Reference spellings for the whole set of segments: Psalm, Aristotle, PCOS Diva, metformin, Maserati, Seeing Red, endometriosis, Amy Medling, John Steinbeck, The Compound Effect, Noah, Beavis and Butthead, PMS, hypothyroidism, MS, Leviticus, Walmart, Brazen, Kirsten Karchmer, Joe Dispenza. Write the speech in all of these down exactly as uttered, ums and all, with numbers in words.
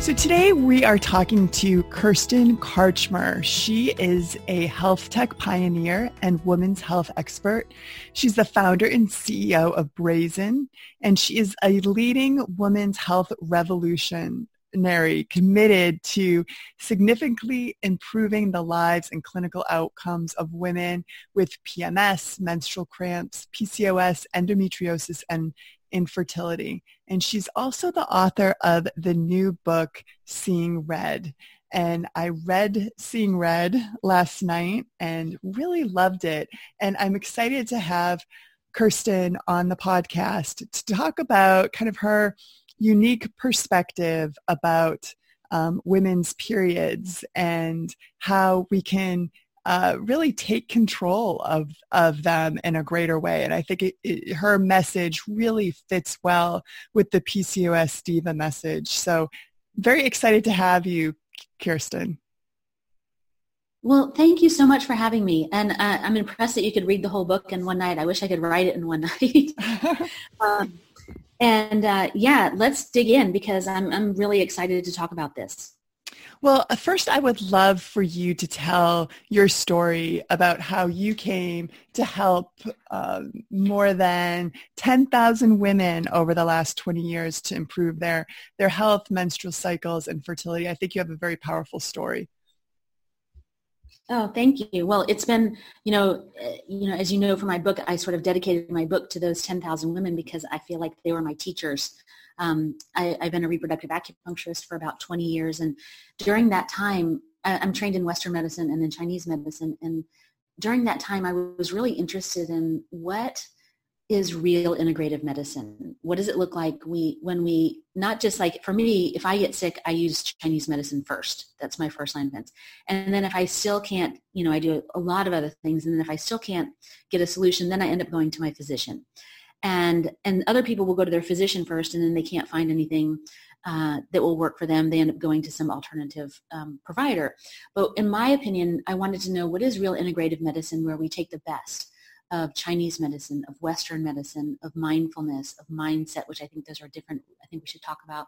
So today we are talking to Kirsten Karchmer. She is a health tech pioneer and women's health expert. She's the founder and C E O of Brazen, and she is a leading women's health revolutionary committed to significantly improving the lives and clinical outcomes of women with P M S, menstrual cramps, P C O S, endometriosis, and infertility. And she's also the author of the new book, Seeing Red. And I read Seeing Red last night and really loved it. And I'm excited to have Kirsten on the podcast to talk about kind of her unique perspective about um, women's periods and how we can Uh, really take control of, of them in a greater way. And I think it, it, her message really fits well with the P C O S Diva message. So very excited to have you, Kirsten. Well, thank you so much for having me. And uh, I'm impressed that you could read the whole book in one night. I wish I could write it in one night. um, and uh, yeah, let's dig in because I'm I'm really excited to talk about this. Well, first, I would love for you to tell your story about how you came to help uh, more than ten thousand women over the last twenty years to improve their, their health, menstrual cycles, and fertility. I think you have a very powerful story. Oh, thank you. Well, it's been, you know, you know, as you know from my book, I sort of dedicated my book to those ten thousand women because I feel like they were my teachers. Um, I, I've been a reproductive acupuncturist for about twenty years. And during that time, I, I'm trained in Western medicine and in Chinese medicine. And during that time, I was really interested in what is real integrative medicine? What does it look like we when we, not just like for me, if I get sick, I use Chinese medicine first. That's my first line of defense. And then if I still can't, you know, I do a lot of other things. And then if I still can't get a solution, then I end up going to my physician. And and other people will go to their physician first, and then they can't find anything uh, that will work for them. They end up going to some alternative um, provider. But in my opinion, I wanted to know what is real integrative medicine, where we take the best of Chinese medicine, of Western medicine, of mindfulness, of mindset, which I think those are different. I think we should talk about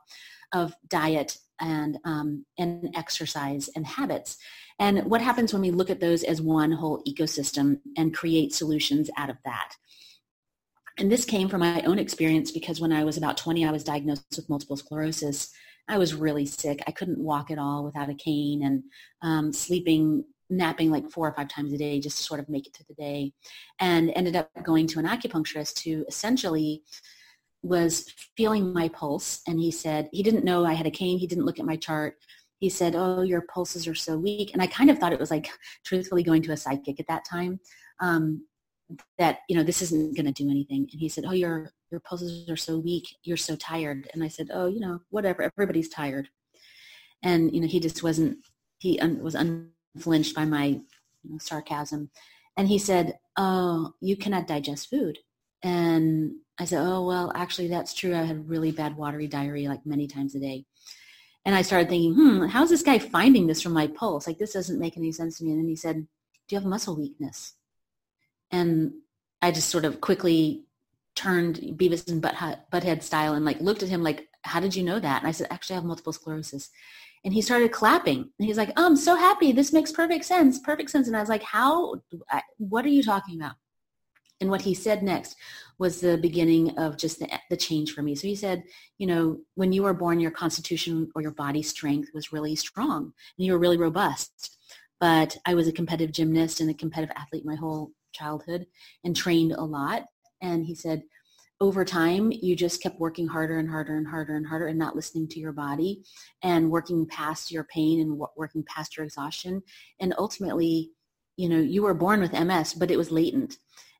of diet and um, and exercise and habits, and what happens when we look at those as one whole ecosystem and create solutions out of that. And this came from my own experience because when I was about twenty, I was diagnosed with multiple sclerosis. I was really sick. I couldn't walk at all without a cane and um, sleeping, napping like four or five times a day just to sort of make it through the day, and ended up going to an acupuncturist who essentially was feeling my pulse. And he said, he didn't know I had a cane. He didn't look at my chart. He said, oh, your pulses are so weak. And I kind of thought it was like truthfully going to a psychic at that time. Um, that, you know, this isn't going to do anything. And he said, oh, your, your pulses are so weak. You're so tired. And I said, oh, you know, whatever. Everybody's tired. And, you know, he just wasn't, he un- was unflinched by my you know, sarcasm. And he said, oh, you cannot digest food. And I said, oh, well, actually that's true. I had really bad watery diarrhea like many times a day. And I started thinking, hmm, how's this guy finding this from my pulse? Like this doesn't make any sense to me. And then he said, do you have muscle weakness? And I just sort of quickly turned Beavis and Butthead style and like looked at him like, how did you know that? And I said, actually, I have multiple sclerosis. And he started clapping. And he's like, oh, I'm so happy. This makes perfect sense, perfect sense. And I was like, how, what are you talking about? And what he said next was the beginning of just the, the change for me. So he said, you know, when you were born, your constitution or your body strength was really strong and you were really robust. But I was a competitive gymnast and a competitive athlete my whole childhood and trained a lot. And he said, over time, you just kept working harder and harder and harder and harder and not listening to your body and working past your pain and working past your exhaustion. And ultimately, you know, you were born with M S, but it was latent.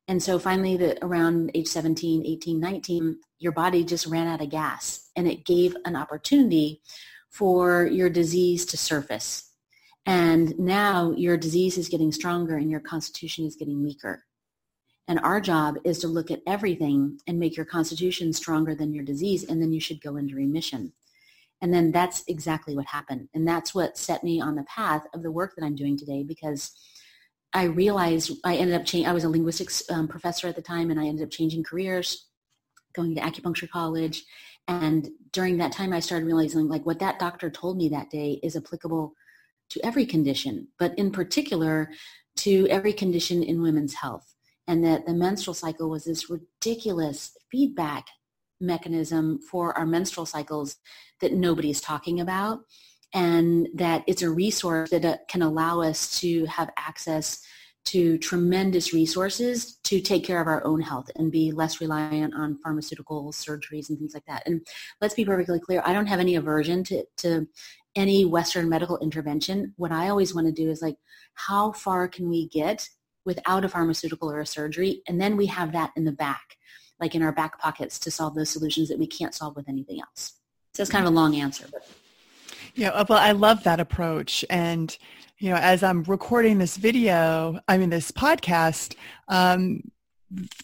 And so finally, the, around age seventeen, eighteen, nineteen, your body just ran out of gas and it gave an opportunity for your disease to surface. And now your disease is getting stronger and your constitution is getting weaker. And our job is to look at everything and make your constitution stronger than your disease, and then you should go into remission. And then that's exactly what happened. And that's what set me on the path of the work that I'm doing today, because I realized I ended up changing. I was a linguistics um, professor at the time, and I ended up changing careers, going to acupuncture college. And during that time, I started realizing like what that doctor told me that day is applicable to every condition, but in particular to every condition in women's health. And that the menstrual cycle was this ridiculous feedback mechanism for our menstrual cycles that nobody's talking about, and that it's a resource that can allow us to have access to tremendous resources to take care of our own health and be less reliant on pharmaceuticals, surgeries, and things like that. And let's be perfectly clear, I don't have any aversion to, to any Western medical intervention. What I always want to do is like, how far can we get without a pharmaceutical or a surgery, and then we have that in the back, like in our back pockets, to solve those solutions that we can't solve with anything else. So it's kind of a long answer. But. Yeah, well, I love that approach. And, you know, as I'm recording this video, I mean, this podcast, um,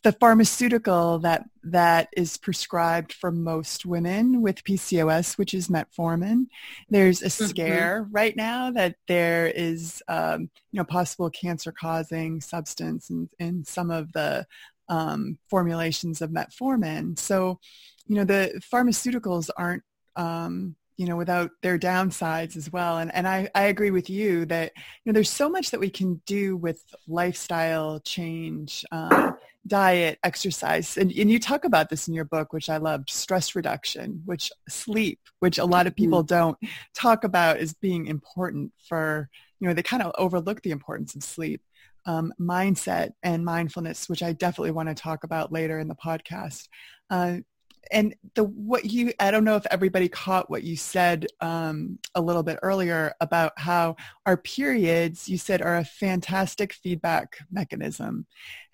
the pharmaceutical that that is prescribed for most women with P C O S, which is metformin. There's a scare mm-hmm. right now that there is, um, you know, possible cancer-causing substance in, in some of the um, formulations of metformin. So, you know, the pharmaceuticals aren't, um, you know, without their downsides as well. And and I, I agree with you that, you know, there's so much that we can do with lifestyle change, um, diet, exercise. And, and you talk about this in your book, which I loved, stress reduction, which sleep, which a lot of people don't talk about as being important for, you know, they kind of overlook the importance of sleep, um, mindset and mindfulness, which I definitely want to talk about later in the podcast. Uh, And the what you, I don't know if everybody caught what you said um, a little bit earlier about how our periods, you said, are a fantastic feedback mechanism.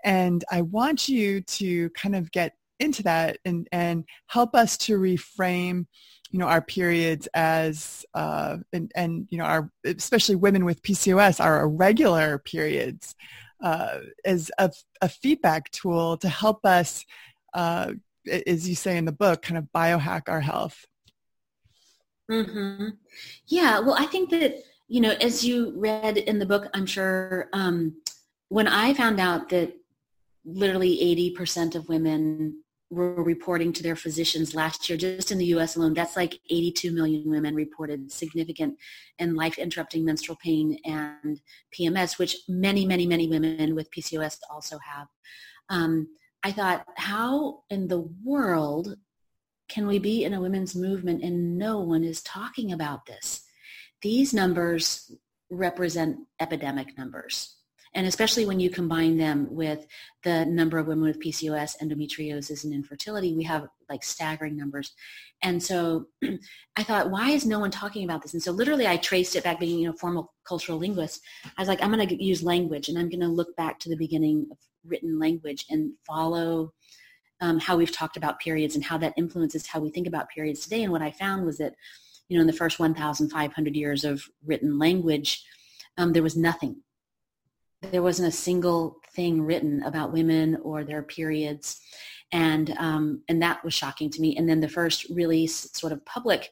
And I want you to kind of get into that and, and help us to reframe, you know, our periods as, uh, and, and, you know, our, especially women with P C O S, our irregular periods uh, as a, a feedback tool to help us uh as you say in the book, kind of biohack our health. Mm-hmm. Yeah. Well, I think that, you know, as you read in the book, I'm sure um, when I found out that literally eighty percent of women were reporting to their physicians last year, just in the U S alone, that's like eighty-two million women reported significant and life-interrupting menstrual pain and P M S, which many, many, many women with P C O S also have. Um, I thought, how in the world can we be in a women's movement and no one is talking about this? These numbers represent epidemic numbers. And especially when you combine them with the number of women with P C O S, endometriosis, and infertility, we have like staggering numbers. And so I thought, why is no one talking about this? And so literally I traced it back, being, you know, formal cultural linguist. I was like, I'm going to use language and I'm going to look back to the beginning of written language and follow um, how we've talked about periods and how that influences how we think about periods today. And what I found was that, you know, in the first fifteen hundred years of written language, um, there was nothing. There wasn't a single thing written about women or their periods. And um, and that was shocking to me. And then the first really sort of public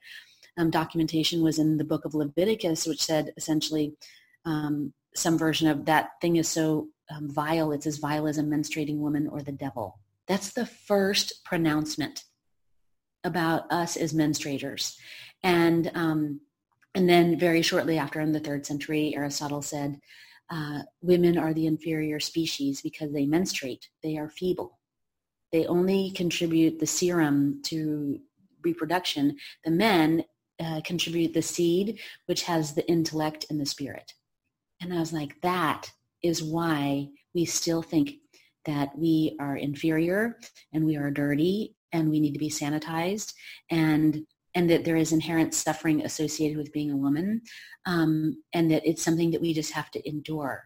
um, documentation was in the book of Leviticus, which said essentially, um, some version of that thing is so um, vile, it's as vile as a menstruating woman or the devil. That's the first pronouncement about us as menstruators. And um, and then very shortly after, in the third century, Aristotle said, uh, women are the inferior species because they menstruate. They are feeble. They only contribute the serum to reproduction. The men uh, contribute the seed, which has the intellect and the spirit. And I was like, that is why we still think that we are inferior and we are dirty and we need to be sanitized, and and that there is inherent suffering associated with being a woman, um, and that it's something that we just have to endure.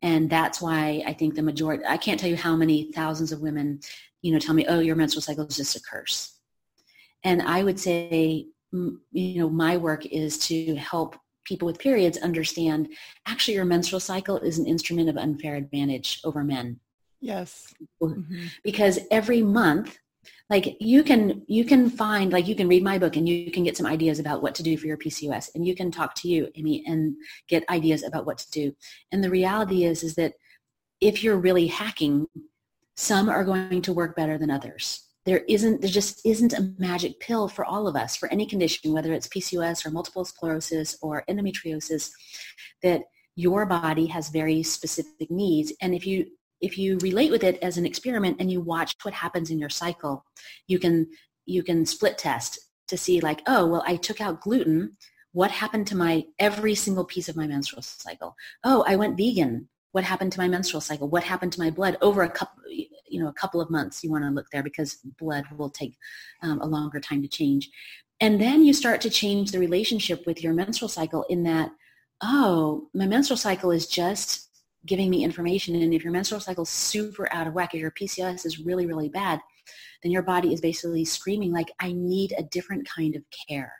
And that's why I think the majority, I can't tell you how many thousands of women, you know, tell me, oh, your menstrual cycle is just a curse. And I would say, you know, my work is to help people with periods understand, actually, your menstrual cycle is an instrument of unfair advantage over men. Yes. Mm-hmm. Because every month, like you can, you can find, like you can read my book and you can get some ideas about what to do for your P C O S, and you can talk to you, Amy, and get ideas about what to do. And the reality is, is that if you're really hacking, some are going to work better than others. There isn't, there just isn't a magic pill for all of us, for any condition, whether it's P C O S or multiple sclerosis or endometriosis, that your body has very specific needs. And if you, if you relate with it as an experiment and you watch what happens in your cycle, you can, you can split test to see like, oh, well, I took out gluten. What happened to my, every single piece of my menstrual cycle? Oh, I went vegan. What happened to my menstrual cycle? What happened to my blood over a couple, you know, a couple of months? You want to look there because blood will take um, a longer time to change. And then you start to change the relationship with your menstrual cycle in that, oh, my menstrual cycle is just giving me information. And if your menstrual cycle is super out of whack, if your P C O S is really, really bad, then your body is basically screaming like, I need a different kind of care.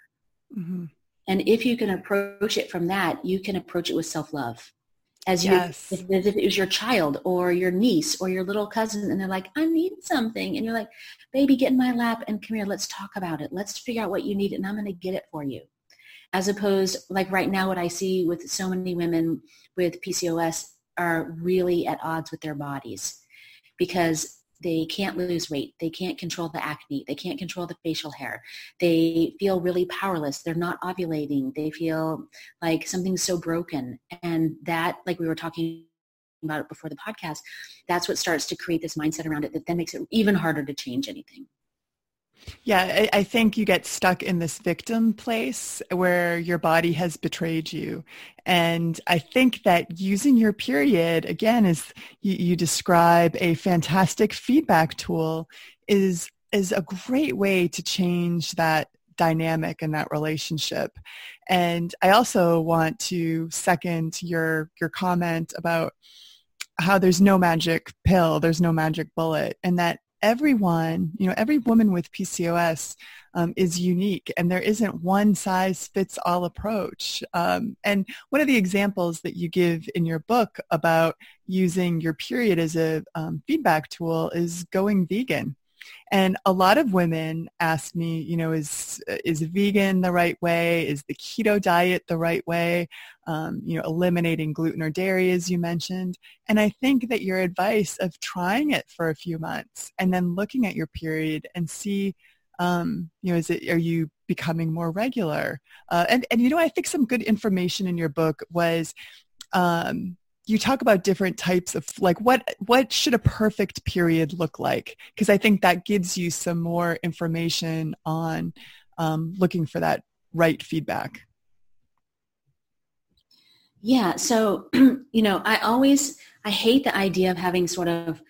Mm-hmm. And if you can approach it from that, you can approach it with self-love. As, yes. you, as if it was your child or your niece or your little cousin, and they're like, I need something. And you're like, baby, get in my lap and come here. Let's talk about it. Let's figure out what you need, and I'm going to get it for you. As opposed, like right now, what I see with so many women with P C O S are really at odds with their bodies because they can't lose weight. They can't control the acne. They can't control the facial hair. They feel really powerless. They're not ovulating. They feel like something's so broken. And that, like we were talking about it before the podcast, that's what starts to create this mindset around it that then makes it even harder to change anything. Yeah, I think you get stuck in this victim place where your body has betrayed you. And I think that using your period, again, as you describe, a fantastic feedback tool, is is a great way to change that dynamic and that relationship. And I also want to second your your comment about how there's no magic pill, there's no magic bullet, and that everyone, you know, every woman with P C O S um, is unique, and there isn't one size fits all approach. Um, and one of the examples that you give in your book about using your period as a um, feedback tool is going vegan. And a lot of women ask me, you know, is is vegan the right way? Is the keto diet the right way? Um, you know, eliminating gluten or dairy, as you mentioned. And I think that your advice of trying it for a few months and then looking at your period and see, um, you know, is it are you becoming more regular? Uh, and and you know, I think some good information in your book was. Um, You talk about different types of, like, what what should a perfect period look like? Because I think that gives you some more information on um, looking for that right feedback. Yeah. So, you know, I always, I hate the idea of having sort of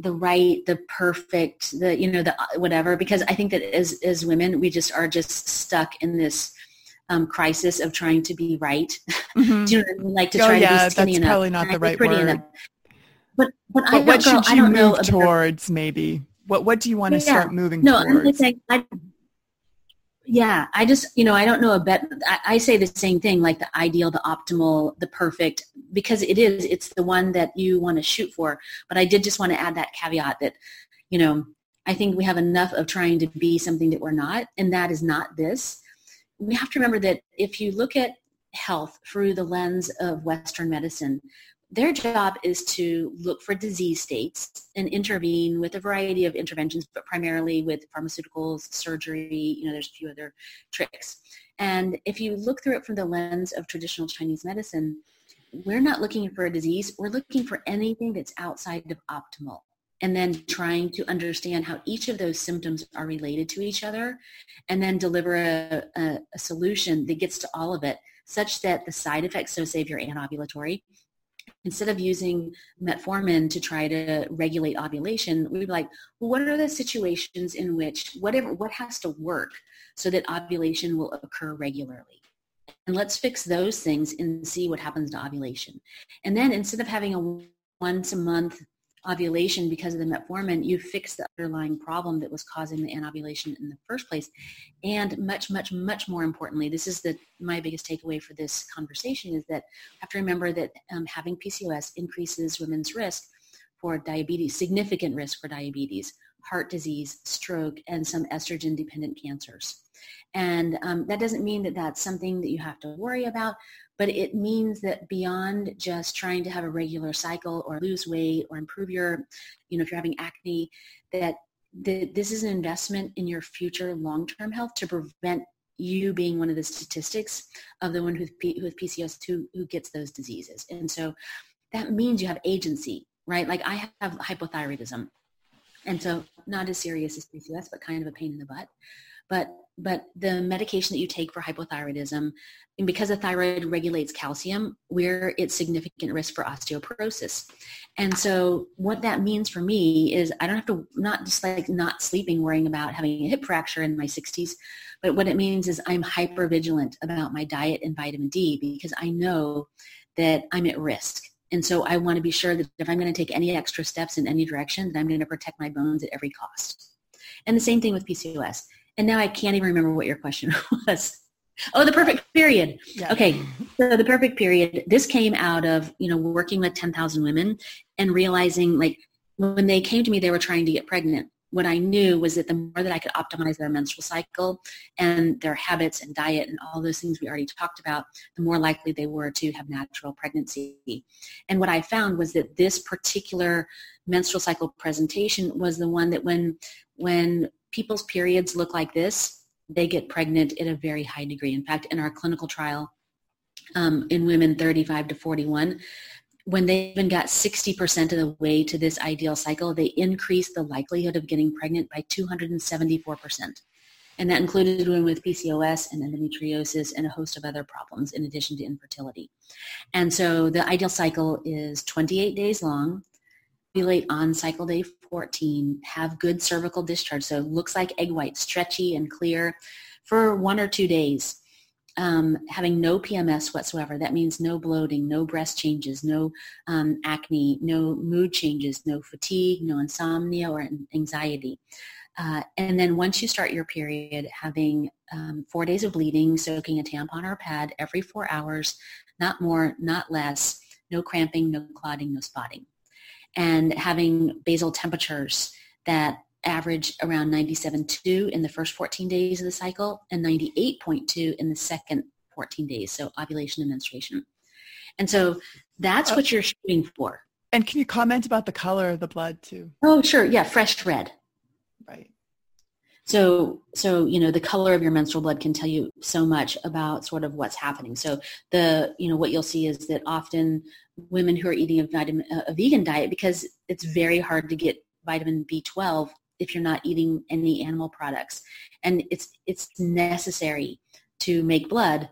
the right, the perfect, the, you know, the whatever, because I think that as, as women, we just are just stuck in this Um, crisis of trying to be right. Mm-hmm. Do you know what I mean? Like to oh, try yeah, to be skinny enough. Probably not the right pretty word. Enough. But, but, but I what should girl, you I don't move know towards? About, maybe what what do you want to yeah, start moving no, towards? No, I, yeah, I just you know I don't know a bet. I, I say the same thing, like the ideal, the optimal, the perfect, because it is it's the one that you want to shoot for. But I did just want to add that caveat that you know I think we have enough of trying to be something that we're not, and that is not this. We have to remember that if you look at health through the lens of Western medicine. Their job is to look for disease states and intervene with a variety of interventions, but primarily with pharmaceuticals, surgery, you know, there's a few other tricks. And if you look through it from the lens of traditional Chinese medicine, we're not looking for a disease. We're looking for anything that's outside of optimal, and then trying to understand how each of those symptoms are related to each other, and then deliver a, a, a solution that gets to all of it, such that the side effects, so say if you're anovulatory, instead of using metformin to try to regulate ovulation, we'd be like, well, what are the situations in which whatever what has to work so that ovulation will occur regularly? And let's fix those things and see what happens to ovulation. And then instead of having a once a month ovulation because of the metformin, you fix the underlying problem that was causing the anovulation in the first place. And much, much, much more importantly, this is the my biggest takeaway for this conversation, is that I have to remember that um, having P C O S increases women's risk for diabetes, significant risk for diabetes, heart disease, stroke, and some estrogen-dependent cancers. And um, that doesn't mean that that's something that you have to worry about, but it means that beyond just trying to have a regular cycle or lose weight or improve your, you know, if you're having acne, that the, this is an investment in your future long-term health to prevent you being one of the statistics of the one who's P, who's P C O S who, who gets those diseases. And so that means you have agency, right? Like I have hypothyroidism. And so not as serious as P C O S, but kind of a pain in the butt. But but the medication that you take for hypothyroidism, and because the thyroid regulates calcium, we're at significant risk for osteoporosis. And so what that means for me is I don't have to, not just like not sleeping, worrying about having a hip fracture in my sixties, but what it means is I'm hypervigilant about my diet and vitamin D because I know that I'm at risk. And so I want to be sure that if I'm going to take any extra steps in any direction, that I'm going to protect my bones at every cost. And the same thing with P C O S. And now I can't even remember what your question was. Oh, the perfect period. Yeah. Okay. So the perfect period, this came out of, you know, working with ten thousand women and realizing, like, when they came to me, they were trying to get pregnant. What I knew was that the more that I could optimize their menstrual cycle and their habits and diet and all those things we already talked about, the more likely they were to have natural pregnancy. And what I found was that this particular menstrual cycle presentation was the one that when, when people's periods look like this, they get pregnant at a very high degree. In fact, in our clinical trial um, in women thirty-five to forty-one, when they even got sixty percent of the way to this ideal cycle, they increased the likelihood of getting pregnant by two hundred seventy-four percent. And that included women with P C O S and endometriosis and a host of other problems in addition to infertility. And so the ideal cycle is twenty-eight days long, ovulate on cycle day fourteen, have good cervical discharge, so it looks like egg white, stretchy and clear for one or two days, um, having no P M S whatsoever. That means no bloating, no breast changes, no um, acne, no mood changes, no fatigue, no insomnia or anxiety. Uh, and then once you start your period, having um, four days of bleeding, soaking a tampon or a pad every four hours, not more, not less, no cramping, no clotting, no spotting. And having basal temperatures that average around ninety-seven point two in the first fourteen days of the cycle and ninety-eight point two in the second fourteen days, so ovulation and menstruation. And so that's what you're shooting for. And can you comment about the color of the blood too? Oh, sure. Yeah, fresh red. Right. So, so, you know, the color of your menstrual blood can tell you so much about sort of what's happening. So the, you know, what you'll see is that often women who are eating a, vitamin, a vegan diet, because it's very hard to get vitamin B twelve if you're not eating any animal products. And it's, it's necessary to make blood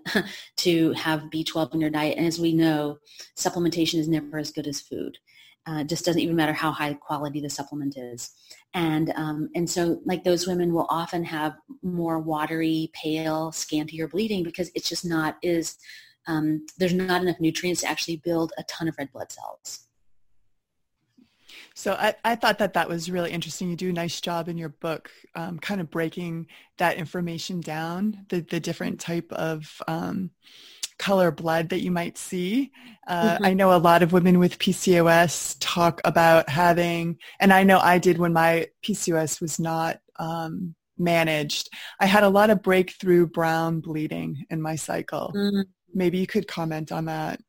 to have B twelve in your diet. And as we know, supplementation is never as good as food. Uh, just doesn't even matter how high quality the supplement is. And um, and so like those women will often have more watery, pale, scantier bleeding because it's just not is, um, there's not enough nutrients to actually build a ton of red blood cells. So I, I thought that that was really interesting. You do a nice job in your book um, kind of breaking that information down, the, the different type of um, color blood that you might see. Uh, mm-hmm. I know a lot of women with P C O S talk about having, and I know I did when my P C O S was not um, managed, I had a lot of breakthrough brown bleeding in my cycle. Mm-hmm. maybe you could comment on that.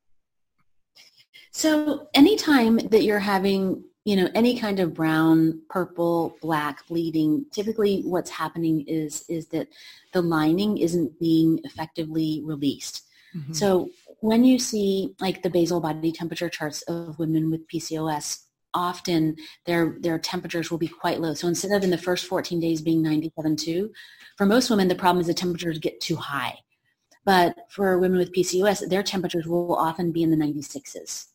So anytime that you're having, you know, any kind of brown, purple, black bleeding, typically what's happening is, is that the lining isn't being effectively released. Mm-hmm. So when you see like the basal body temperature charts of women with P C O S, often their their temperatures will be quite low. So instead of in the first fourteen days being ninety-seven point two, for most women, the problem is the temperatures get too high. But for women with P C O S, their temperatures will often be in the ninety-sixes.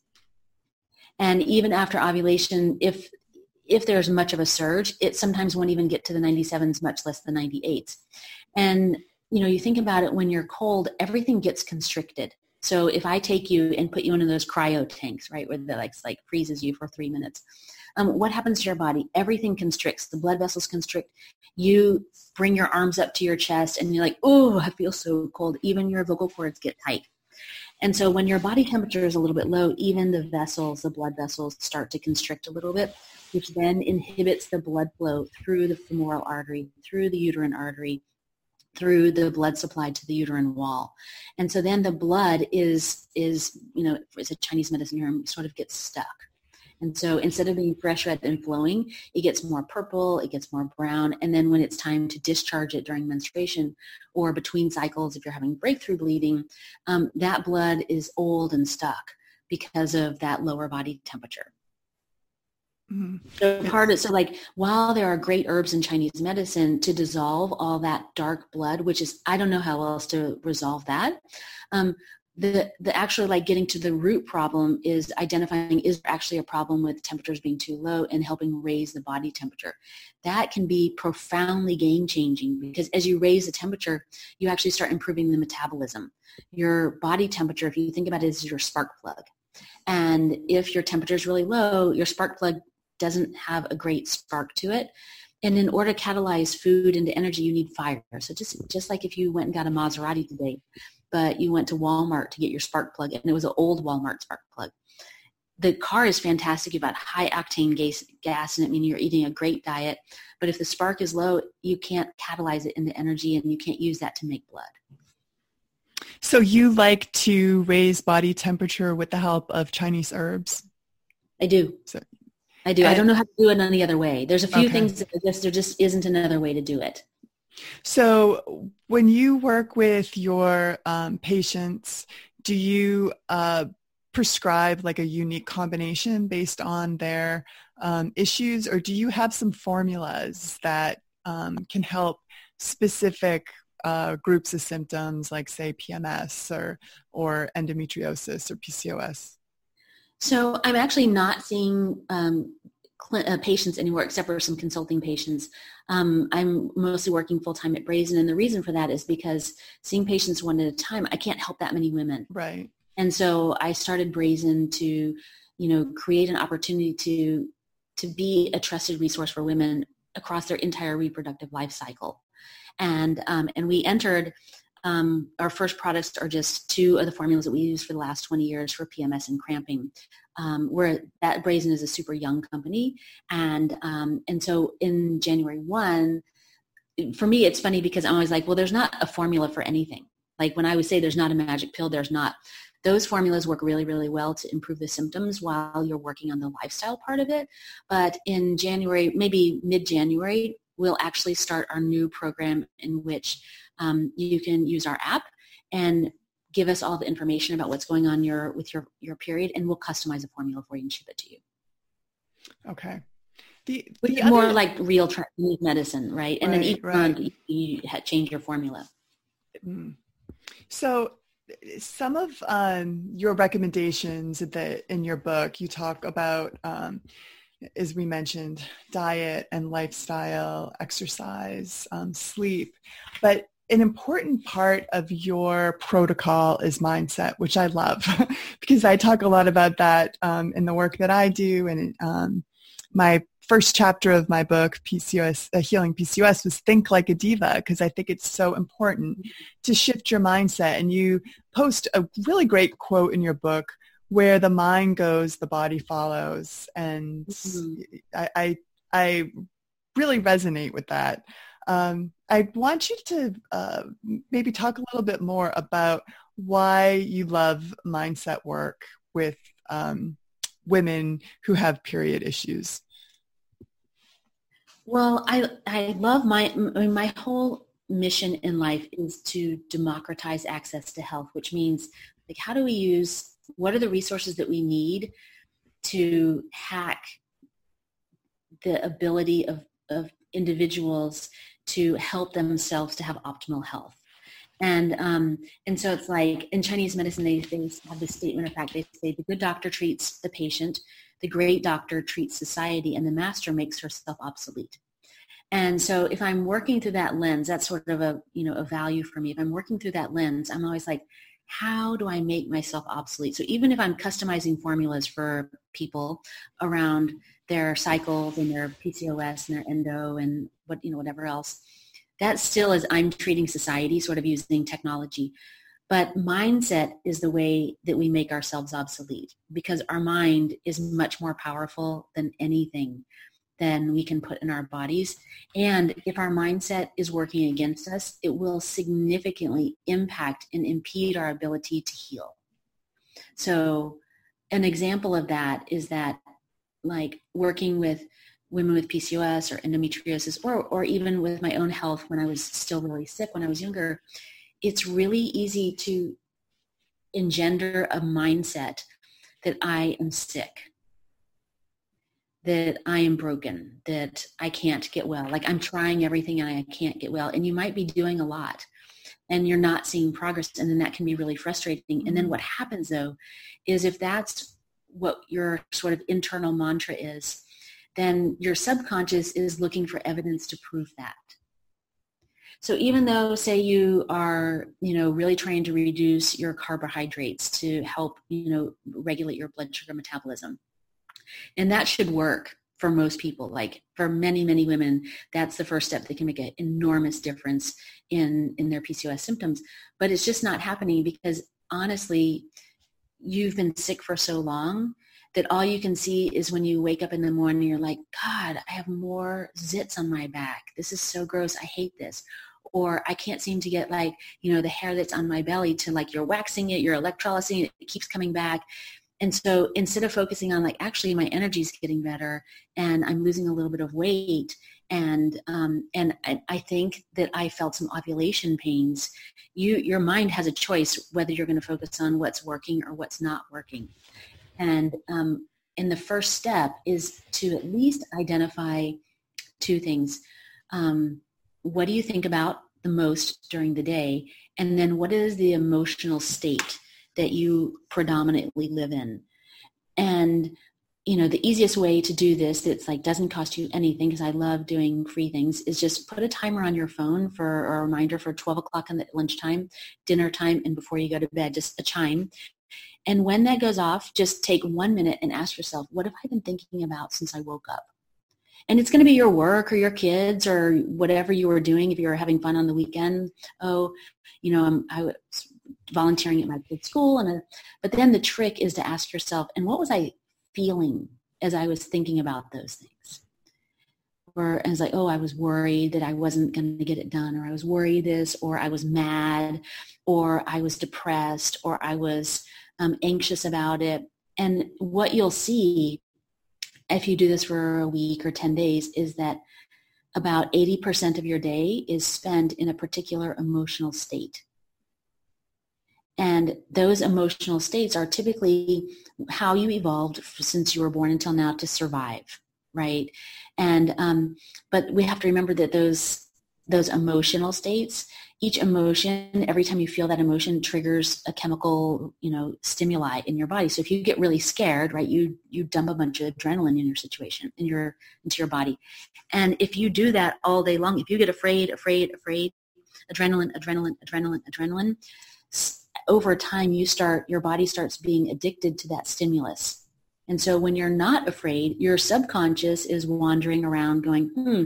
And even after ovulation, if if there's much of a surge, it sometimes won't even get to the ninety-sevens, much less the ninety-eights. And, you know, you think about it, when you're cold, everything gets constricted. So if I take you and put you into those cryo tanks, right, where the like, like freezes you for three minutes, um, what happens to your body? Everything constricts. The blood vessels constrict. You bring your arms up to your chest and you're like, oh, I feel so cold. Even your vocal cords get tight. And so when your body temperature is a little bit low, even the vessels, the blood vessels start to constrict a little bit, which then inhibits the blood flow through the femoral artery, through the uterine artery, through the blood supplied to the uterine wall. And so then the blood is, is you know, it's a Chinese medicine term, sort of gets stuck. And so instead of being fresh red and flowing, it gets more purple, it gets more brown. And then when it's time to discharge it during menstruation or between cycles, if you're having breakthrough bleeding, um, that blood is old and stuck because of that lower body temperature. Mm-hmm. So part of, so like while there are great herbs in Chinese medicine to dissolve all that dark blood, which is, I don't know how else to resolve that. Um, the, the actual like getting to the root problem is identifying is actually a problem with temperatures being too low and helping raise the body temperature. That can be profoundly game changing because as you raise the temperature, you actually start improving the metabolism. Your body temperature, if you think about it, is your spark plug. And if your temperature is really low, your spark plug doesn't have a great spark to it. And in order to catalyze food into energy, you need fire. So just, just like if you went and got a Maserati today, but you went to Walmart to get your spark plug, and it was an old Walmart spark plug. The car is fantastic about high-octane gas, gas, and it means you're eating a great diet. But if the spark is low, you can't catalyze it into energy, and you can't use that to make blood. So you like to raise body temperature with the help of Chinese herbs? I do. So- I do. I don't know how to do it any other way. There's a few okay. things that I guess there just isn't another way to do it. So when you work with your um, patients, do you uh, prescribe like a unique combination based on their um, issues, or do you have some formulas that um, can help specific uh, groups of symptoms like say P M S or, or endometriosis or P C O S? So I'm actually not seeing um, cl- uh, patients anymore except for some consulting patients. Um, I'm mostly working full-time at Brazen, and the reason for that is because seeing patients one at a time, I can't help that many women. Right. And so I started Brazen to, you know, create an opportunity to to be a trusted resource for women across their entire reproductive life cycle. And, um, and we entered... Um, our first products are just two of the formulas that we use for the last twenty years for P M S and cramping. Um, where that Brazen is a super young company. And, um, and so in January first, for me, it's funny because I'm always like, well, there's not a formula for anything. Like when I would say there's not a magic pill, there's not. Those formulas work really, really well to improve the symptoms while you're working on the lifestyle part of it. But in January, maybe mid-January, we'll actually start our new program in which um, you can use our app and give us all the information about what's going on your with your, your period, and we'll customize a formula for you and ship it to you. Okay. The, the other, more like real tra- medicine, right? And right, then each right. month you change your formula. So some of um, your recommendations that in your book, you talk about um, as we mentioned, diet and lifestyle, exercise, um, sleep. But an important part of your protocol is mindset, which I love because I talk a lot about that um, in the work that I do. And um, my first chapter of my book, P C O S, uh, Healing P C O S, was Think Like a Diva, because I think it's so important to shift your mindset. And you post a really great quote in your book, where the mind goes, the body follows. And mm-hmm. I, I I really resonate with that. Um, I want you to uh, maybe talk a little bit more about why you love mindset work with um, women who have period issues. Well, I I love my my whole mission in life is to democratize access to health, which means like how do we use what are the resources that we need to hack the ability of of individuals to help themselves to have optimal health. And um, and so it's like in Chinese medicine, they, they have this statement of fact. They say the good doctor treats the patient, the great doctor treats society, and the master makes herself obsolete. And so if I'm working through that lens, that's sort of a, you know, a value for me. If I'm working through that lens, I'm always like, how do I make myself obsolete? So even if I'm customizing formulas for people around their cycles and their P C O S and their endo and what, you know, whatever else, that still is I'm treating society sort of using technology. But mindset is the way that we make ourselves obsolete because our mind is much more powerful than anything than we can put in our bodies. And if our mindset is working against us, it will significantly impact and impede our ability to heal. So an example of that is that like working with women with P C O S or endometriosis or, or even with my own health when I was still really sick when I was younger, it's really easy to engender a mindset that I am sick, that I am broken, that I can't get well. Like I'm trying everything and I can't get well. And you might be doing a lot and you're not seeing progress. And then that can be really frustrating. And then what happens though, is if that's what your sort of internal mantra is, then your subconscious is looking for evidence to prove that. So even though say you are, you know, really trying to reduce your carbohydrates to help, you know, regulate your blood sugar metabolism, and that should work for most people. Like for many, many women, that's the first step that can make an enormous difference in, in their P C O S symptoms. But it's just not happening because honestly, you've been sick for so long that all you can see is when you wake up in the morning, you're like, God, I have more zits on my back. This is so gross. I hate this. Or I can't seem to get like, you know, the hair that's on my belly to like you're waxing it, you're electrolysing it, it keeps coming back. And so instead of focusing on like, actually my energy's getting better and I'm losing a little bit of weight and um, and I, I think that I felt some ovulation pains, you your mind has a choice whether you're gonna focus on what's working or what's not working. And, um, and the first step is to at least identify two things. Um, what do you think about the most during the day? And then what is the emotional state that you predominantly live in? And, you know, the easiest way to do this that's like doesn't cost you anything because I love doing free things is just put a timer on your phone for a reminder for twelve o'clock in the lunchtime, dinner time, and before you go to bed, just a chime. And when that goes off, just take one minute and ask yourself, what have I been thinking about since I woke up? And it's going to be your work or your kids or whatever you were doing if you were having fun on the weekend. Oh, you know, I'm, I was volunteering at my kid's school. and I, But then the trick is to ask yourself, and what was I feeling as I was thinking about those things? Or I was like, oh, I was worried that I wasn't going to get it done, or I was worried this, or I was mad, or I was depressed, or I was um, anxious about it. And what you'll see if you do this for a week or ten days is that about eighty percent of your day is spent in a particular emotional state. And those emotional states are typically how you evolved since you were born until now to survive. Right. And, um, but we have to remember that those, those emotional states, each emotion, every time you feel that emotion triggers a chemical, you know, stimuli in your body. So if you get really scared, right, you, you dump a bunch of adrenaline in your situation, in your, into your body. And if you do that all day long, if you get afraid, afraid, afraid, adrenaline, adrenaline, adrenaline, adrenaline, over time you start, your body starts being addicted to that stimulus. And so when you're not afraid, your subconscious is wandering around going, hmm,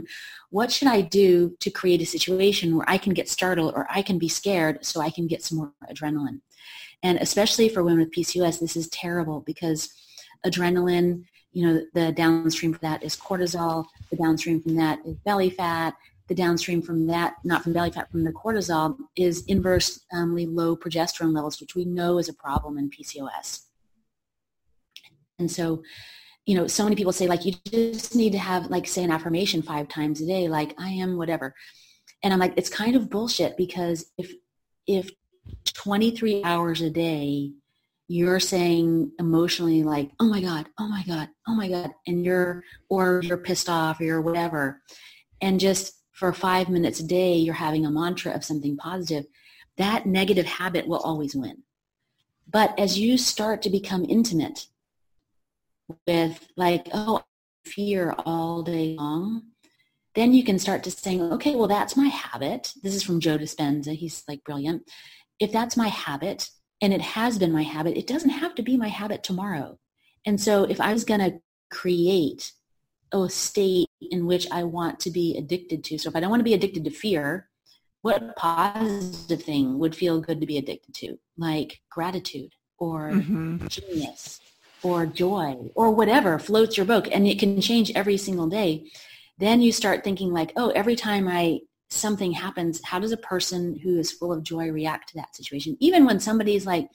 what should I do to create a situation where I can get startled or I can be scared so I can get some more adrenaline? And especially for women with P C O S, this is terrible because adrenaline, you know, the downstream from that is cortisol. The downstream from that is belly fat the downstream from that, not from belly fat, from the cortisol, is inversely low progesterone levels, which we know is a problem in P C O S. And so, you know, so many people say, like, you just need to have, like, say an affirmation five times a day, like, I am whatever. And I'm like, it's kind of bullshit, because if if twenty-three hours a day you're saying emotionally, like, oh my God, oh my God, oh my God, and you're, or you're pissed off or you're whatever, and just for five minutes a day you're having a mantra of something positive, that negative habit will always win. But as you start to become intimate with, like, oh, fear all day long, then you can start to saying, okay, well, that's my habit. This is from Joe Dispenza. He's, like, brilliant. If that's my habit, and it has been my habit, it doesn't have to be my habit tomorrow. And so if I was going to create a state in which I want to be addicted to, so if I don't want to be addicted to fear, what positive thing would feel good to be addicted to? Like gratitude or mm-hmm. genius or joy or whatever floats your boat, and it can change every single day. Then you start thinking, like, oh, every time I something happens, how does a person who is full of joy react to that situation? Even when somebody's, like,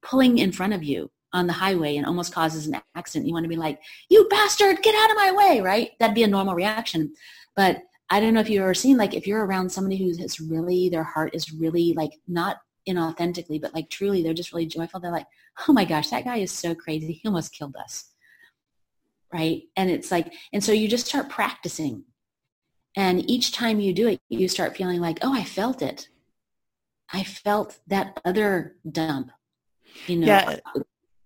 pulling in front of you on the highway and almost causes an accident, you want to be like, you bastard, get out of my way, right? That'd be a normal reaction. But I don't know if you've ever seen, like, if you're around somebody who's really, their heart is really, like, not inauthentically, but, like, truly, they're just really joyful. They're like, oh my gosh, that guy is so crazy. He almost killed us. Right? And it's like, and so you just start practicing. And each time you do it, you start feeling like, oh, I felt it. I felt that other dump, you know. Yeah.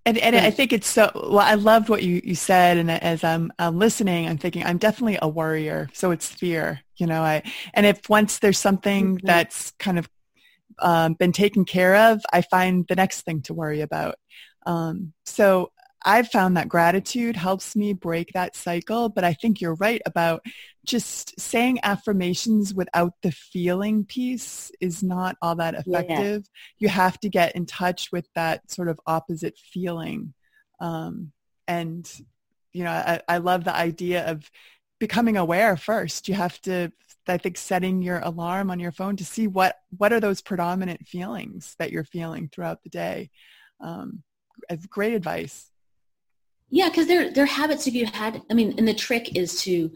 And, and I think it's so, well, I loved what you, you said. And as I'm, I'm listening, I'm thinking, I'm definitely a worrier. So it's fear, you know, I, and if once there's something mm-hmm. that's kind of um, been taken care of, I find the next thing to worry about. Um, so I've found that gratitude helps me break that cycle, but I think you're right about just saying affirmations without the feeling piece is not all that effective. Yeah. You have to get in touch with that sort of opposite feeling. Um, and, you know, I, I love the idea of becoming aware first. You have to, I think, setting your alarm on your phone to see what, what are those predominant feelings that you're feeling throughout the day. Um, great advice. Yeah, because they're, they're habits that you had. I mean, and the trick is to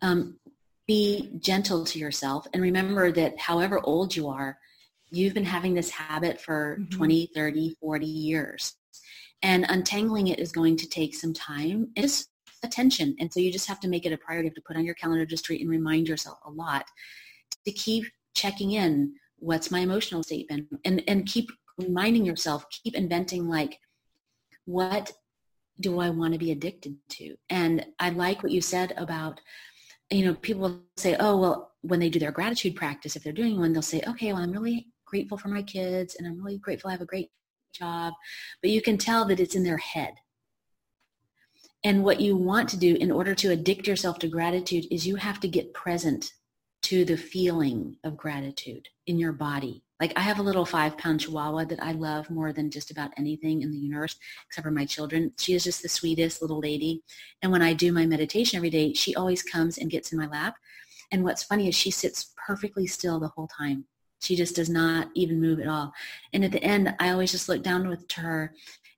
um, be gentle to yourself and remember that however old you are, you've been having this habit for mm-hmm. twenty, thirty, forty years. And untangling it is going to take some time. It's attention. And so you just have to make it a priority. You have to put on your calendar just to remind yourself a lot to keep checking in. What's my emotional state been? And, and keep reminding yourself, keep inventing, like, what do I want to be addicted to? And I like what you said about, you know, people say, oh, well, when they do their gratitude practice, if they're doing one, they'll say, okay, well, I'm really grateful for my kids and I'm really grateful I have a great job. But you can tell that it's in their head. And what you want to do in order to addict yourself to gratitude is you have to get present to the feeling of gratitude in your body. Like, I have a little five-pound chihuahua that I love more than just about anything in the universe, except for my children. She is just the sweetest little lady. And when I do my meditation every day, she always comes and gets in my lap. And what's funny is she sits perfectly still the whole time. She just does not even move at all. And at the end, I always just look down with her,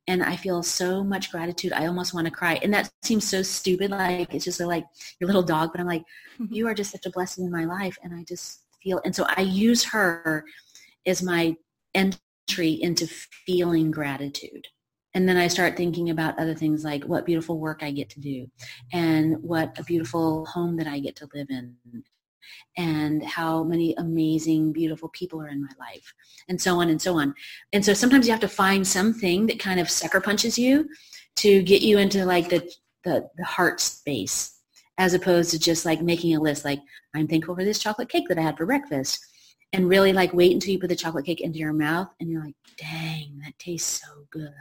and I feel so much gratitude. I almost want to cry. And that seems so stupid. Like, it's just like your little dog. But I'm like, you are just such a blessing in my life. And I just feel – and so I use her – is my entry into feeling gratitude. And then I start thinking about other things, like what beautiful work I get to do and what a beautiful home that I get to live in and how many amazing, beautiful people are in my life, and so on and so on. And so sometimes you have to find something that kind of sucker punches you to get you into, like, the, the, the heart space, as opposed to just, like, making a list, like, I'm thankful for this chocolate cake that I had for breakfast. And really, like, wait until you put the chocolate cake into your mouth and you're like, dang, that tastes so good.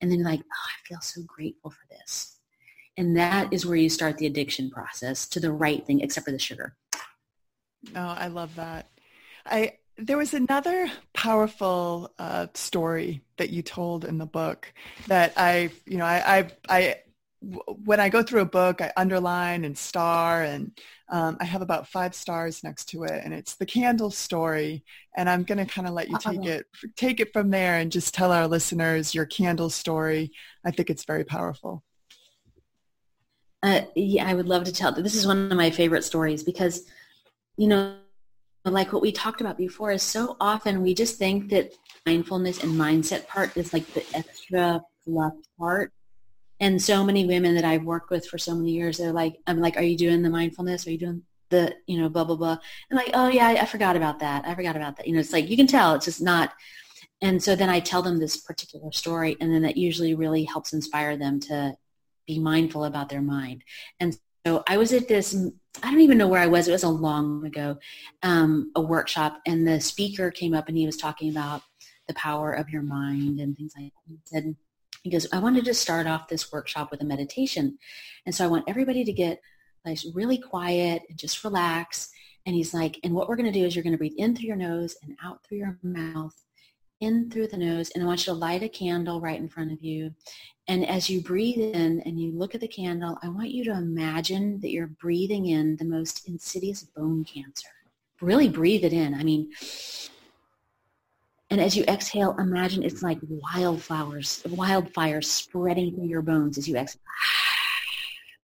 And then you're like, oh, I feel so grateful for this. And that is where you start the addiction process to the right thing, except for the sugar. Oh, I love that. I there was another powerful uh, story that you told in the book that I, you know, I, I, I when I go through a book, I underline and star, and um, I have about five stars next to it, and it's The Candle Story. And I'm going to kind of let you take it, take it from there and just tell our listeners your candle story. I think it's very powerful. Uh, yeah, I would love to tell. This is one of my favorite stories because, you know, like what we talked about before is so often we just think that mindfulness and mindset part is like the extra fluff part. And so many women that I've worked with for so many years, they're like, I'm like, are you doing the mindfulness? Are you doing the, you know, blah, blah, blah. And like, oh yeah, I, I forgot about that. I forgot about that. You know, it's like, you can tell it's just not. And so then I tell them this particular story, and then that usually really helps inspire them to be mindful about their mind. And so I was at this, I don't even know where I was. It was a long ago, um, a workshop, and the speaker came up and he was talking about the power of your mind and things like that. He said, He goes, I wanted to start off this workshop with a meditation. And so I want everybody to get like really quiet and just relax. And he's like, and what we're going to do is you're going to breathe in through your nose and out through your mouth, in through the nose. And I want you to light a candle right in front of you. And as you breathe in and you look at the candle, I want you to imagine that you're breathing in the most insidious bone cancer. Really breathe it in. I mean, and as you exhale, imagine it's like wildflowers, wildfire spreading through your bones as you exhale.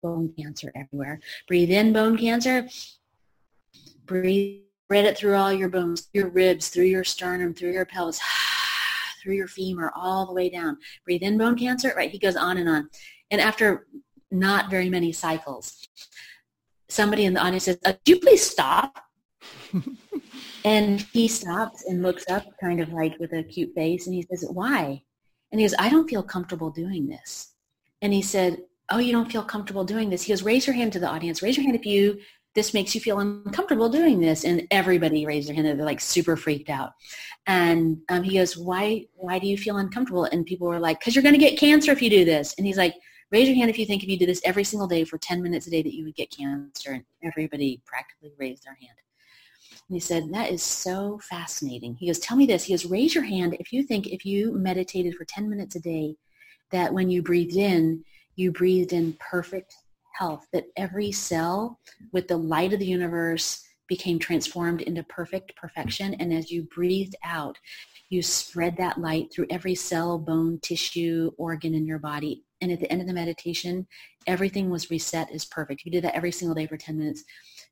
Bone cancer everywhere. Breathe in, bone cancer. Breathe, spread it through all your bones, your ribs, through your sternum, through your pelvis, through your femur, all the way down. Breathe in, bone cancer. Right, he goes on and on. And after not very many cycles, somebody in the audience says, uh, do you please stop? And he stops and looks up kind of like with a cute face, and he says, why? And he goes, I don't feel comfortable doing this. And he said, oh, you don't feel comfortable doing this? He goes, raise your hand to the audience. Raise your hand if you, this makes you feel uncomfortable doing this. And everybody raised their hand. They're like super freaked out. And um, he goes, why, why do you feel uncomfortable? And people were like, because you're going to get cancer if you do this. And he's like, raise your hand if you think if you did this every single day for ten minutes a day that you would get cancer. And everybody practically raised their hand. And he said, that is so fascinating. He goes, tell me this. He goes, raise your hand if you think if you meditated for ten minutes a day, that when you breathed in, you breathed in perfect health, that every cell with the light of the universe became transformed into perfect perfection. And as you breathed out, you spread that light through every cell, bone, tissue, organ in your body. And at the end of the meditation, everything was reset as perfect. You did that every single day for ten minutes.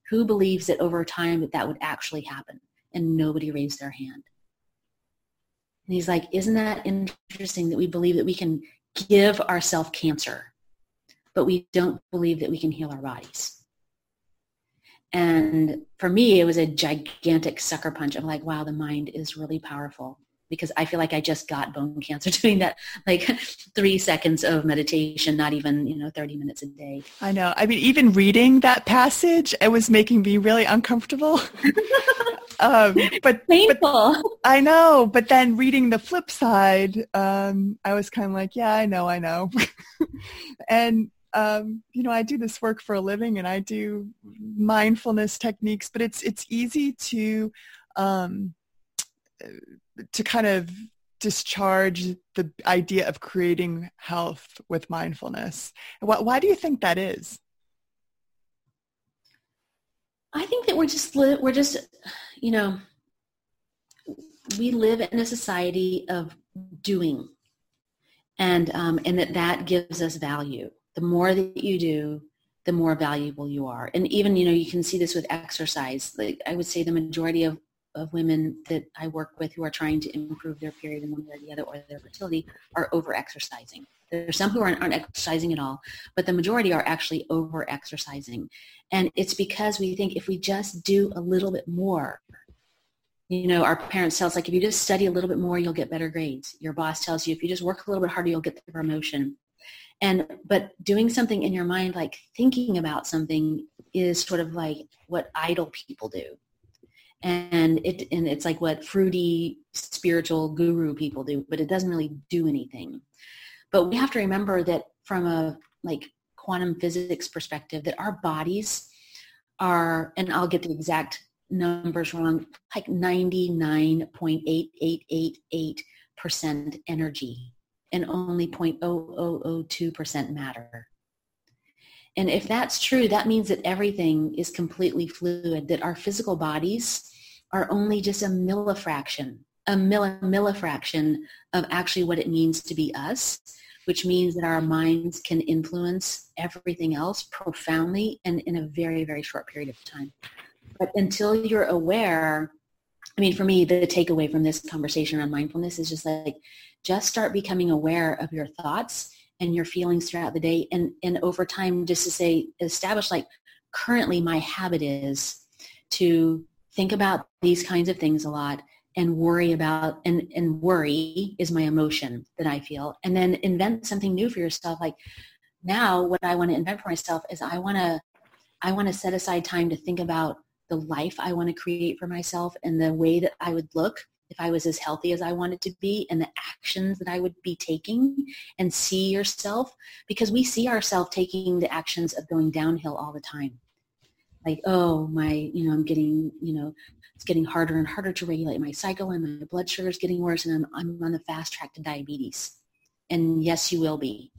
Who believes that over time that that would actually happen? And nobody raised their hand. And he's like, isn't that interesting that we believe that we can give ourselves cancer, but we don't believe that we can heal our bodies? And for me, it was a gigantic sucker punch of like, wow, the mind is really powerful, because I feel like I just got bone cancer doing that, like three seconds of meditation, not even, you know, thirty minutes a day. I know. I mean, even reading that passage, it was making me really uncomfortable. um, but, painful. But I know. But then reading the flip side, um, I was kind of like, yeah, I know, I know. And, um, you know, I do this work for a living, and I do mindfulness techniques, but it's, it's easy to, um, to kind of discharge the idea of creating health with mindfulness. Why, why do you think that is? I think that we're just, li- we're just, you know, we live in a society of doing, and, um, and that that gives us value. The more that you do, the more valuable you are. And even, you know, you can see this with exercise. Like I would say the majority of of women that I work with who are trying to improve their period in one way or the other, or their fertility, are over-exercising. There are some who aren't, aren't exercising at all, but the majority are actually over-exercising. And it's because we think if we just do a little bit more, you know, our parents tell us, like, if you just study a little bit more, you'll get better grades. Your boss tells you, if you just work a little bit harder, you'll get the promotion. And, but doing something in your mind, like thinking about something, is sort of like what idle people do. And it and it's like what fruity spiritual guru people do, but it doesn't really do anything. But we have to remember that from a like quantum physics perspective, that our bodies are, and I'll get the exact numbers wrong, like ninety-nine point eight eight eight eight percent energy and only zero point zero zero zero two percent matter. And if that's true, that means that everything is completely fluid, that our physical bodies are only just a millifraction, a milli, millifraction of actually what it means to be us, which means that our minds can influence everything else profoundly and in a very, very short period of time. But until you're aware, I mean, for me, the takeaway from this conversation around mindfulness is just like, just start becoming aware of your thoughts and your feelings throughout the day. And, and over time, just to say, establish, like, currently my habit is to think about these kinds of things a lot and worry about, and, and worry is my emotion that I feel. And then invent something new for yourself. Like, now what I want to invent for myself is I want to, I want to set aside time to think about the life I want to create for myself and the way that I would look if I was as healthy as I wanted to be and the actions that I would be taking, and see yourself, because we see ourselves taking the actions of going downhill all the time. Like, oh, my, you know, I'm getting, you know, it's getting harder and harder to regulate my cycle, and my blood sugar is getting worse, and I'm, I'm on the fast track to diabetes. And yes, you will be.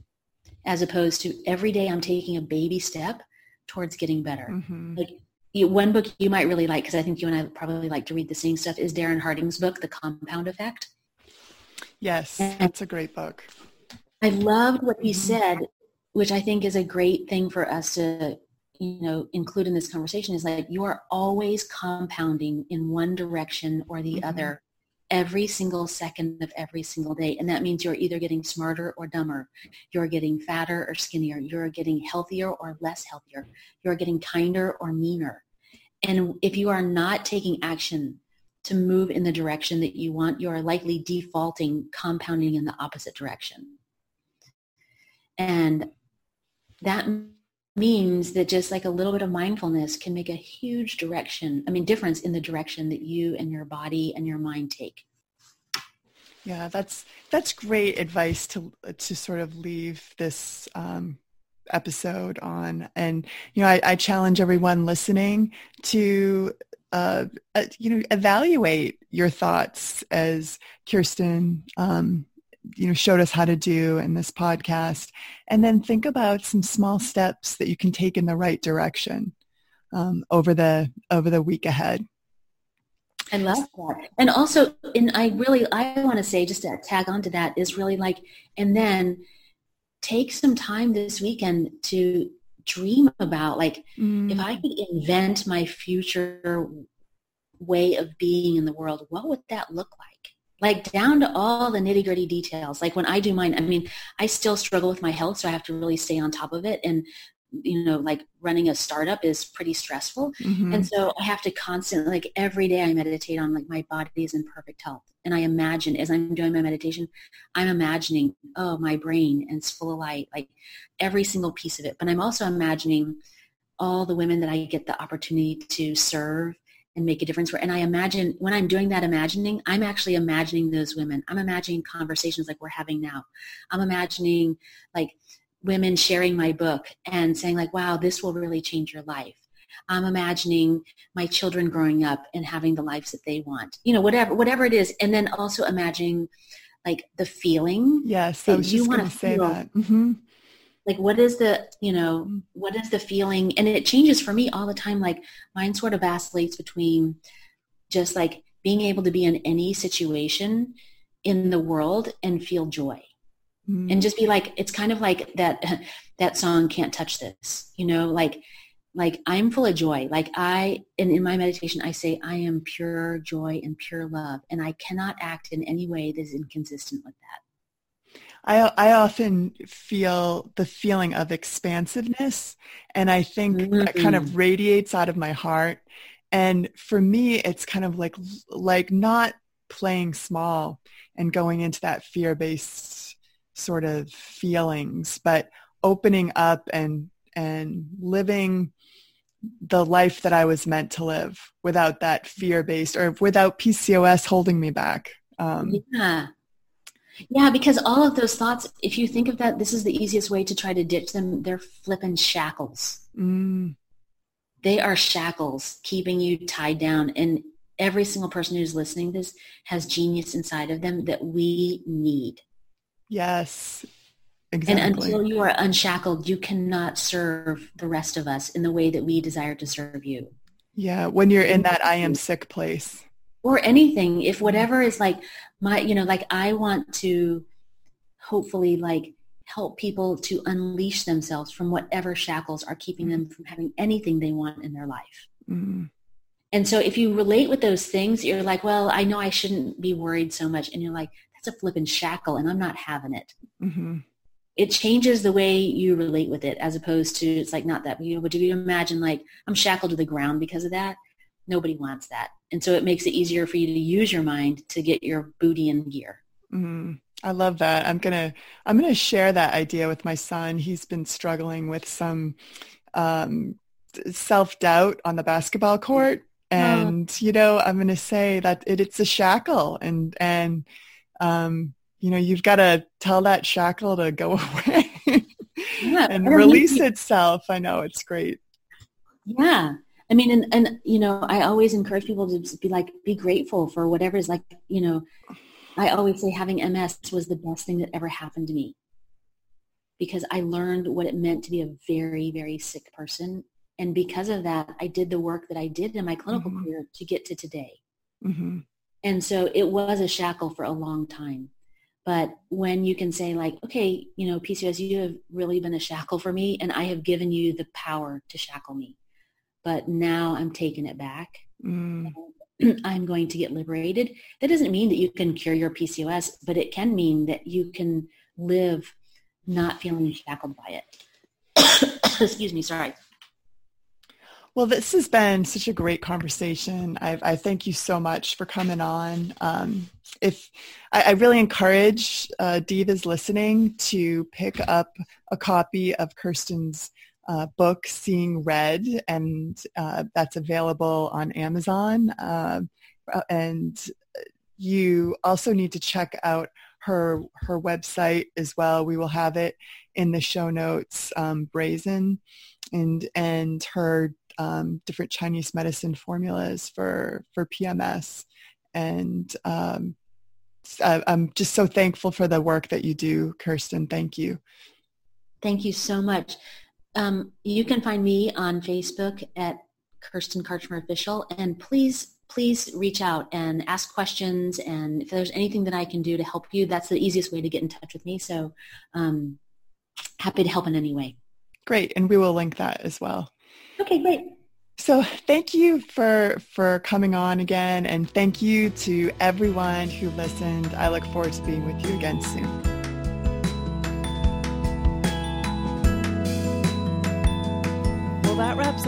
As opposed to every day I'm taking a baby step towards getting better. Mm-hmm. Like, one book you might really like, because I think you and I probably like to read the same stuff, is Darren Harding's book, The Compound Effect. Yes, and that's a great book. I loved what he said, which I think is a great thing for us to, you know, include in this conversation, is like, you are always compounding in one direction or the mm-hmm. other every single second of every single day. And that means you're either getting smarter or dumber. You're getting fatter or skinnier. You're getting healthier or less healthier. You're getting kinder or meaner. And if you are not taking action to move in the direction that you want, you're likely defaulting, compounding in the opposite direction. And that means that just like a little bit of mindfulness can make a huge direction, I mean, difference in the direction that you and your body and your mind take. Yeah, that's that's great advice to to sort of leave this um, episode on. And, you know, I, I challenge everyone listening to, uh, uh, you know, evaluate your thoughts, as Kirsten um you know, showed us how to do in this podcast, and then think about some small steps that you can take in the right direction um, over the over the week ahead. I love that. And also, and I really, I want to say, just to tag on to that, is really like, and then take some time this weekend to dream about, like, mm. if I could invent my future way of being in the world, what would that look like? Like, down to all the nitty gritty details. Like, when I do mine, I mean, I still struggle with my health, so I have to really stay on top of it. And, you know, like, running a startup is pretty stressful. Mm-hmm. And so I have to constantly, like, every day I meditate on, like, my body is in perfect health. And I imagine, as I'm doing my meditation, I'm imagining, oh, my brain and it's full of light, like every single piece of it. But I'm also imagining all the women that I get the opportunity to serve and make a difference for. And I imagine, when I'm doing that imagining, I'm actually imagining those women. I'm imagining conversations like we're having now. I'm imagining, like, women sharing my book and saying, like, wow, this will really change your life. I'm imagining my children growing up and having the lives that they want, you know, whatever, whatever it is. And then also imagining, like, the feeling. Yes. I was just going to say that. Mm-hmm. Like, what is the, you know, what is the feeling? And it changes for me all the time. Like, mine sort of vacillates between just, like, being able to be in any situation in the world and feel joy. Mm. And just be like, it's kind of like that, that song, Can't Touch This, you know, like, like I'm full of joy. Like, I, and in my meditation, I say, I am pure joy and pure love. And I cannot act in any way that is inconsistent with that. I I often feel the feeling of expansiveness, and I think mm-hmm. that kind of radiates out of my heart. And for me, it's kind of like, like not playing small and going into that fear-based sort of feelings, but opening up and, and living the life that I was meant to live without that fear-based, or without P C O S holding me back. Um, yeah. Yeah, because all of those thoughts, if you think of that, this is the easiest way to try to ditch them. They're flippin' shackles. Mm. They are shackles keeping you tied down. And every single person who's listening to this has genius inside of them that we need. Yes. Exactly. And until you are unshackled, you cannot serve the rest of us in the way that we desire to serve you. Yeah. When you're in that I am sick place. Or anything, if whatever is like my, you know, like I want to hopefully like help people to unleash themselves from whatever shackles are keeping mm-hmm. them from having anything they want in their life. Mm-hmm. And so if you relate with those things, you're like, well, I know I shouldn't be worried so much. And you're like, that's a flippin' shackle and I'm not having it. Mm-hmm. It changes the way you relate with it as opposed to, it's like not that, you know, would you imagine like I'm shackled to the ground because of that? Nobody wants that. And so it makes it easier for you to use your mind to get your booty in gear. Mm-hmm. I love that. I'm going to, I'm going to share that idea with my son. He's been struggling with some um, self-doubt on the basketball court. And, oh. you know, I'm going to say that it, it's a shackle and, and, um, you know, you've got to tell that shackle to go away yeah, and release mean, itself. I know it's great. Yeah. I mean, and, and, you know, I always encourage people to be like, be grateful for whatever is like, you know, I always say having M S was the best thing that ever happened to me because I learned what it meant to be a very, very sick person. And because of that, I did the work that I did in my clinical mm-hmm. career to get to today. Mm-hmm. And so it was a shackle for a long time. But when you can say like, okay, you know, P C O S, you have really been a shackle for me and I have given you the power to shackle me. But now I'm taking it back. Mm. I'm going to get liberated. That doesn't mean that you can cure your P C O S, but it can mean that you can live not feeling shackled by it. Excuse me. Sorry. Well, this has been such a great conversation. I, I thank you so much for coming on. Um, if I, I really encourage uh, divas listening to pick up a copy of Kirsten's Uh, book, Seeing Red, and uh, that's available on Amazon. Uh, and you also need to check out her her website as well. We will have it in the show notes, um, Brazen, and and her um, different Chinese medicine formulas for, for P M S. And um, I, I'm just so thankful for the work that you do, Kirsten. Thank you. Thank you so much. Um, you can find me on Facebook at Kirsten Karchmer Official, and please, please reach out and ask questions. And if there's anything that I can do to help you, that's the easiest way to get in touch with me. So um, happy to help in any way. Great. And we will link that as well. Okay, great. So thank you for, for coming on again. And thank you to everyone who listened. I look forward to being with you again soon. That wraps